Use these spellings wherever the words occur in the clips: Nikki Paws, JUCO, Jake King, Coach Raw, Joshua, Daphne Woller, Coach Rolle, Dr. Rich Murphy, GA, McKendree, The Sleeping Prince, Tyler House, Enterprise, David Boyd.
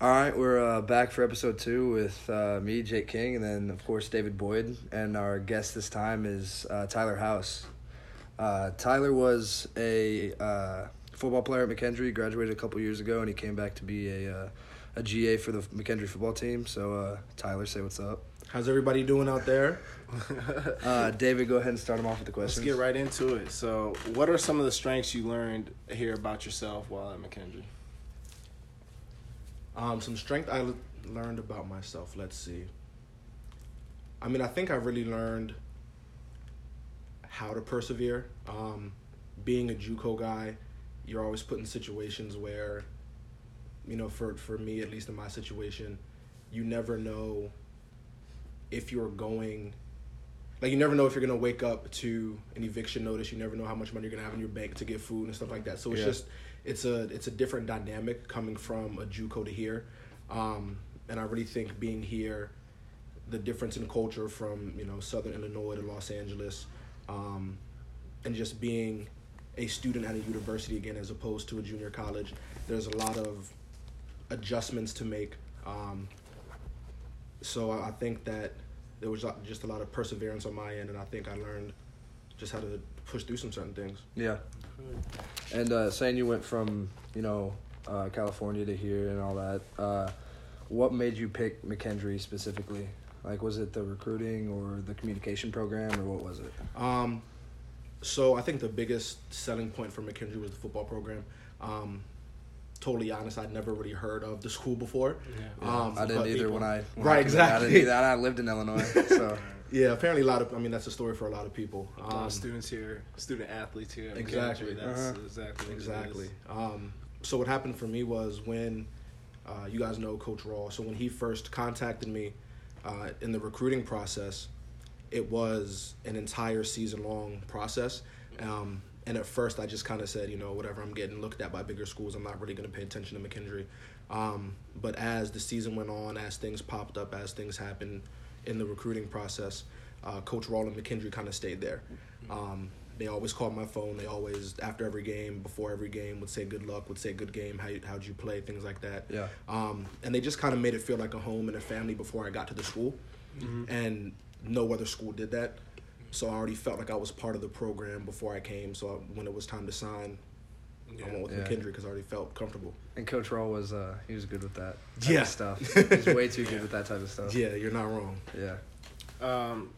All right, we're back for episode 2 with me, Jake King, and then, of course, David Boyd. And our guest this time is Tyler House. Tyler was a football player at McKendree, graduated a couple years ago, and he came back to be a GA for the McKendree football team. So, Tyler, say what's up. How's everybody doing out there? David, go ahead and start him off with the questions. Let's get right into it. So, what are some of the strengths you learned here about yourself while at McKendree? Some strength I learned about myself. Let's see. I mean, I think I really learned how to persevere. Being a JUCO guy, you're always put in situations where, you know, for me, at least in my situation, you never know if you're going, like, you never know if you're going to wake up to an eviction notice. You never know how much money you're going to have in your bank to get food and stuff like that. So it's just... It's a different dynamic coming from a JUCO to here. And I really think being here, the difference in culture from, you know, Southern Illinois to Los Angeles, and just being a student at a university again as opposed to a junior college, there's a lot of adjustments to make. So I think that there was just a lot of perseverance on my end, and I think I learned just how to push through some certain things. Yeah. And saying you went from, you know, California to here and all that, what made you pick McKendree specifically? Like, was it the recruiting or the communication program, or what was it? So I think the biggest selling point for McKendree was the football program. Totally honest, I'd never really heard of the school before. Yeah. I didn't either people, when I exactly. I didn't either. I lived in Illinois, so... Yeah, apparently that's a story for a lot of people. A lot of students here, student athletes here. Exactly. That's exactly. So what happened for me was when, you guys know Coach Raw. So when he first contacted me in the recruiting process, it was an entire season-long process. And at first I just kind of said, you know, whatever, I'm getting looked at by bigger schools. I'm not really going to pay attention to McKendree. But as the season went on, as things popped up, as things happened, in the recruiting process, Coach Rolle and McKendree kind of stayed there. They always called my phone. They always, after every game, before every game, would say good luck, would say good game, how'd you play, things like that. Yeah. And they just kind of made it feel like a home and a family before I got to the school. Mm-hmm. And no other school did that. So I already felt like I was part of the program before I came. So when it was time to sign, I went with McKendree because I already felt comfortable. And Coach Rolle was he was good with that type of stuff. He's way too good with that type of stuff. Yeah, you're not wrong. Yeah.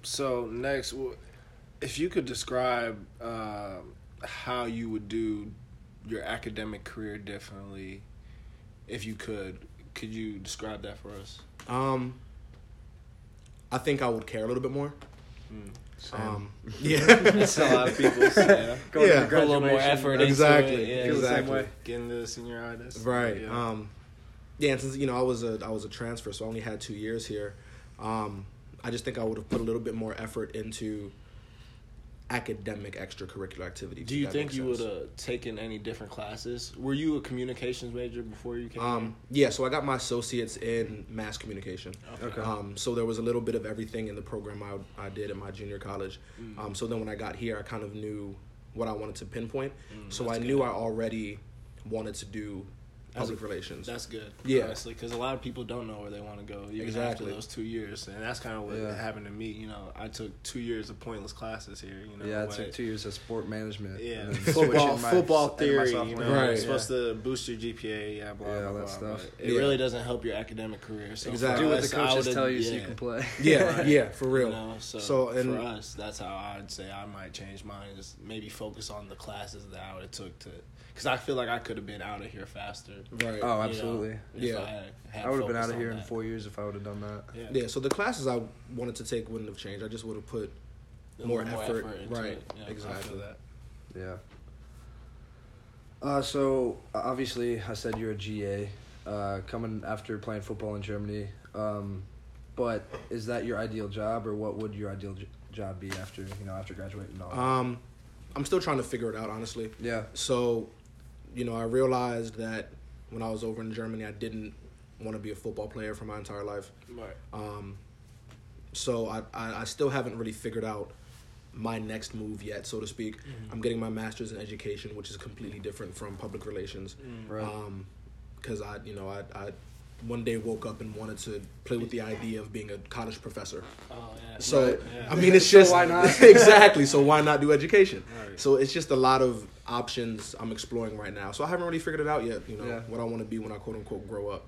So next, if you could describe how you would do your academic career differently, if you could you describe that for us? I think I would care a little bit more. That's a lot of people. Put a little more effort. Exactly. Into it. Yeah, exactly. Getting the senioritis. Right. Yeah. And since, you know, I was a transfer, so I only had 2 years here. I just think I would have put a little bit more effort into academic extracurricular activities. Do you think you would have taken any different classes? Were you a communications major before you came? Yeah, so I got my associates in mass communication. Okay. So there was a little bit of everything in the program I did at my junior college. So then when I got here, I kind of knew what I wanted to pinpoint. So I knew I already wanted to do public relations. That's good, honestly, because a lot of people don't know where they want to go even after those 2 years, and that's kind of what happened to me. You know, I took 2 years of pointless classes here. You know, I took 2 years of sport management. Yeah, football theory. You know, you're supposed to boost your GPA. Yeah, blah, blah, blah. Stuff. It really doesn't help your academic career. So exactly. Do what the coaches tell you so you can play. Yeah, for real. You know, so for us, that's how I'd say I might change mine. Is maybe focus on the classes that I would have took to. Because I feel like I could have been out of here faster. Right. Oh, absolutely. You know, I would have been out of here in 4 years if I would have done that. Yeah, so the classes I wanted to take wouldn't have changed. I just would have put more effort into it. Yeah, exactly. That. Yeah. So, obviously, I said you're a GA, coming after playing football in Germany. But is that your ideal job, or what would your ideal job be after, you know, after graduating and all that? I'm still trying to figure it out, honestly. Yeah. So... You know, I realized that when I was over in Germany, I didn't want to be a football player for my entire life. Right. So I still haven't really figured out my next move yet, so to speak. Mm-hmm. I'm getting my master's in education, which is completely different from public relations. Right. Because I one day woke up and wanted to play with the idea of being a college professor. Oh, yeah. So, right. Yeah. I mean, it's just... So why not? Exactly. So why not do education? Right. So it's just a lot of options I'm exploring right now. So I haven't really figured it out yet, you know, what I want to be when I quote-unquote grow up.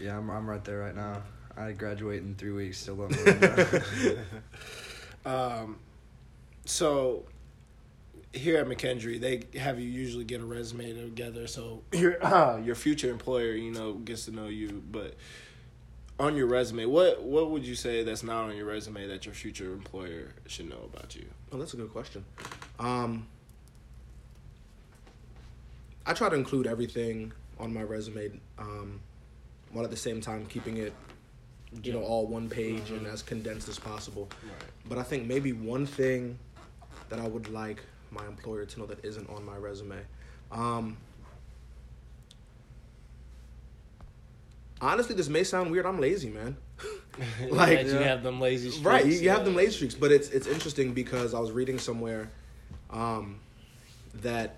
Yeah, I'm right there right now. I graduate in 3 weeks, still don't know. So... Here at McKendree, they have you usually get a resume together, so your future employer, you know, gets to know you. But on your resume, what would you say that's not on your resume that your future employer should know about you? Well, that's a good question. I try to include everything on my resume, while at the same time keeping it, you know, all one page and as condensed as possible. Right. But I think maybe one thing that I would like my employer to know that isn't on my resume. Honestly, this may sound weird. I'm lazy, man. Like you have them lazy streaks. Right, you have them lazy streaks. But it's interesting because I was reading somewhere that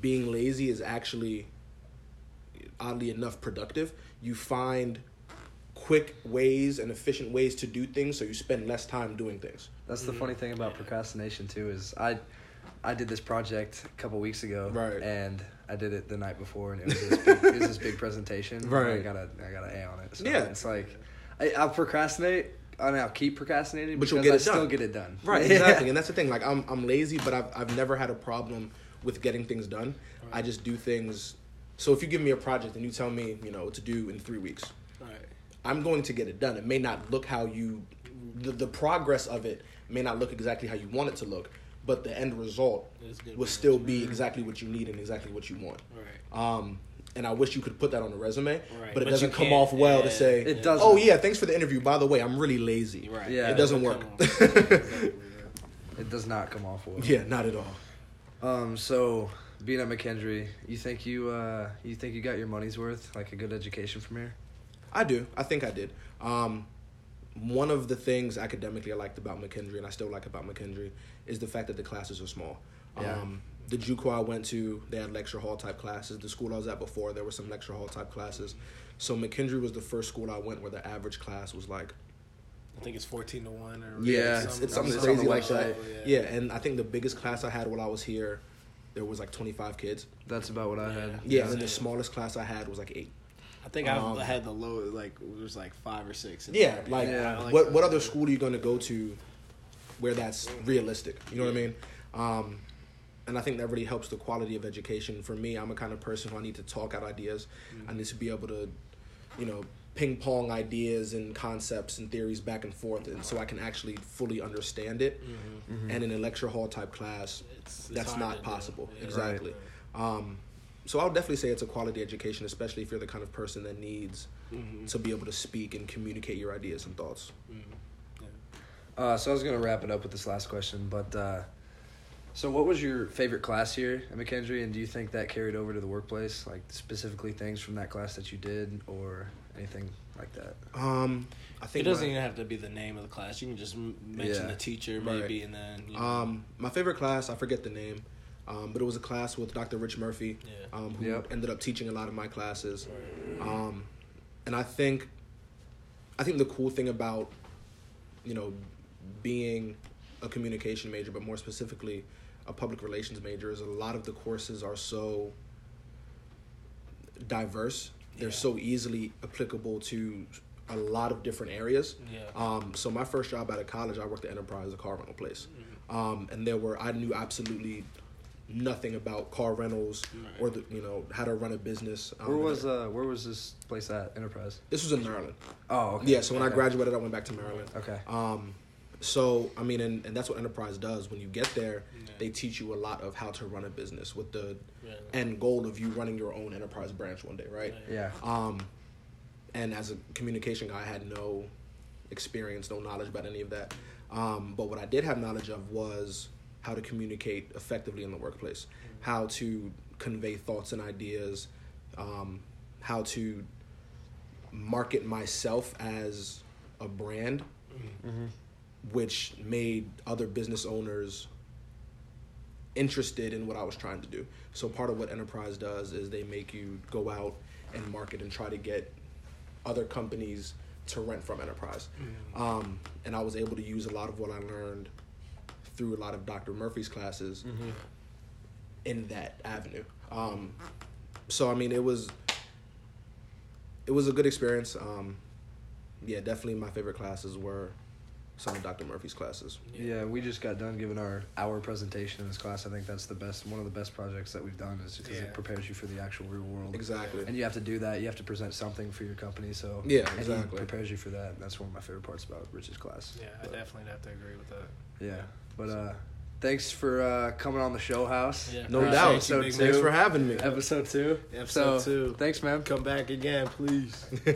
being lazy is actually, oddly enough, productive. You find quick ways and efficient ways to do things, so you spend less time doing things. That's the funny thing about procrastination, too, is I did this project a couple weeks ago, right, and I did it the night before, and it was this big presentation. Right, and I got an A on it. So yeah, it's like I'll procrastinate, and I'll keep procrastinating, but you'll get still get it done. Right, exactly, and that's the thing. Like I'm lazy, but I've never had a problem with getting things done. Right. I just do things. So if you give me a project and you tell me, you know, what to do in 3 weeks, right, I'm going to get it done. It may not look how you, the progress of it may not look exactly how you want it to look, but the end result will still be exactly what you need and exactly what you want. Right. And I wish you could put that on a resume, right, but it doesn't come off well to say, it doesn't. Oh yeah, thanks for the interview. By the way, I'm really lazy. Right. Yeah, it doesn't work. It does not come off well. Yeah, not at all. So being at McKendree, you think you got your money's worth, like a good education from here? I do. I think I did. One of the things academically I liked about McKendree, and I still like about McKendree, is the fact that the classes are small. Yeah. The JUCO I went to, they had lecture hall type classes. The school I was at before, there were some lecture hall type classes. So McKendree was the first school I went where the average class was like, I think it's 14-1 or it's something crazy like that. Yeah, and I think the biggest class I had while I was here, there was like 25 kids. That's about what I had. Yeah, and the smallest class I had was like 8. I think I had the low, like, it was like 5 or 6. What other school are you going to go to where that's realistic? You know what I mean? And I think that really helps the quality of education. For me, I'm a kind of person who I need to talk out ideas. Mm-hmm. I need to be able to, you know, ping-pong ideas and concepts and theories back and forth, and so I can actually fully understand it. Mm-hmm. Mm-hmm. And in a lecture hall type class, that's not possible. Yeah. Exactly. Right. So I'll definitely say it's a quality education, especially if you're the kind of person that needs to be able to speak and communicate your ideas and thoughts. Mm-hmm. Yeah. So I was going to wrap it up with this last question, but so what was your favorite class here at McKendree, and do you think that carried over to the workplace, like specifically things from that class that you did or anything like that? I think it doesn't even have to be the name of the class. You can just mention the teacher maybe, right, and then... You know. My favorite class, I forget the name. But it was a class with Dr. Rich Murphy, who ended up teaching a lot of my classes. And I think the cool thing about, you know, being a communication major, but more specifically a public relations major, is a lot of the courses are so diverse. They're so easily applicable to a lot of different areas. Yeah. So my first job out of college, I worked at Enterprise, a car rental place. Mm-hmm. And I knew absolutely nothing about car rentals, right, or how to run a business. Where was this place at, Enterprise? This was in Maryland. Oh, okay. Yeah, so when I graduated, I went back to Maryland. Okay. So I mean, and that's what Enterprise does. When you get there, they teach you a lot of how to run a business with the end goal of you running your own Enterprise branch one day, right? Yeah. And as a communication guy, I had no experience, no knowledge about any of that. But what I did have knowledge of was how to communicate effectively in the workplace, how to convey thoughts and ideas, how to market myself as a brand, which made other business owners interested in what I was trying to do. So part of what Enterprise does is they make you go out and market and try to get other companies to rent from Enterprise. And I was able to use a lot of what I learned through a lot of Dr. Murphy's classes in that avenue. So, I mean, it was a good experience. Yeah, definitely my favorite classes were some of Dr. Murphy's classes. Yeah, we just got done giving our hour presentation in this class. I think that's the best, one of the best projects that we've done is because it prepares you for the actual real world. Exactly. And you have to do that. You have to present something for your company. So yeah, exactly. It prepares you for that. And that's one of my favorite parts about Rich's class. Yeah, but I definitely have to agree with that. Yeah. But thanks for coming on the show, House. Yeah, no doubt. Episode 2. Thanks for having me. Episode 2. Thanks, man. Come back again, please.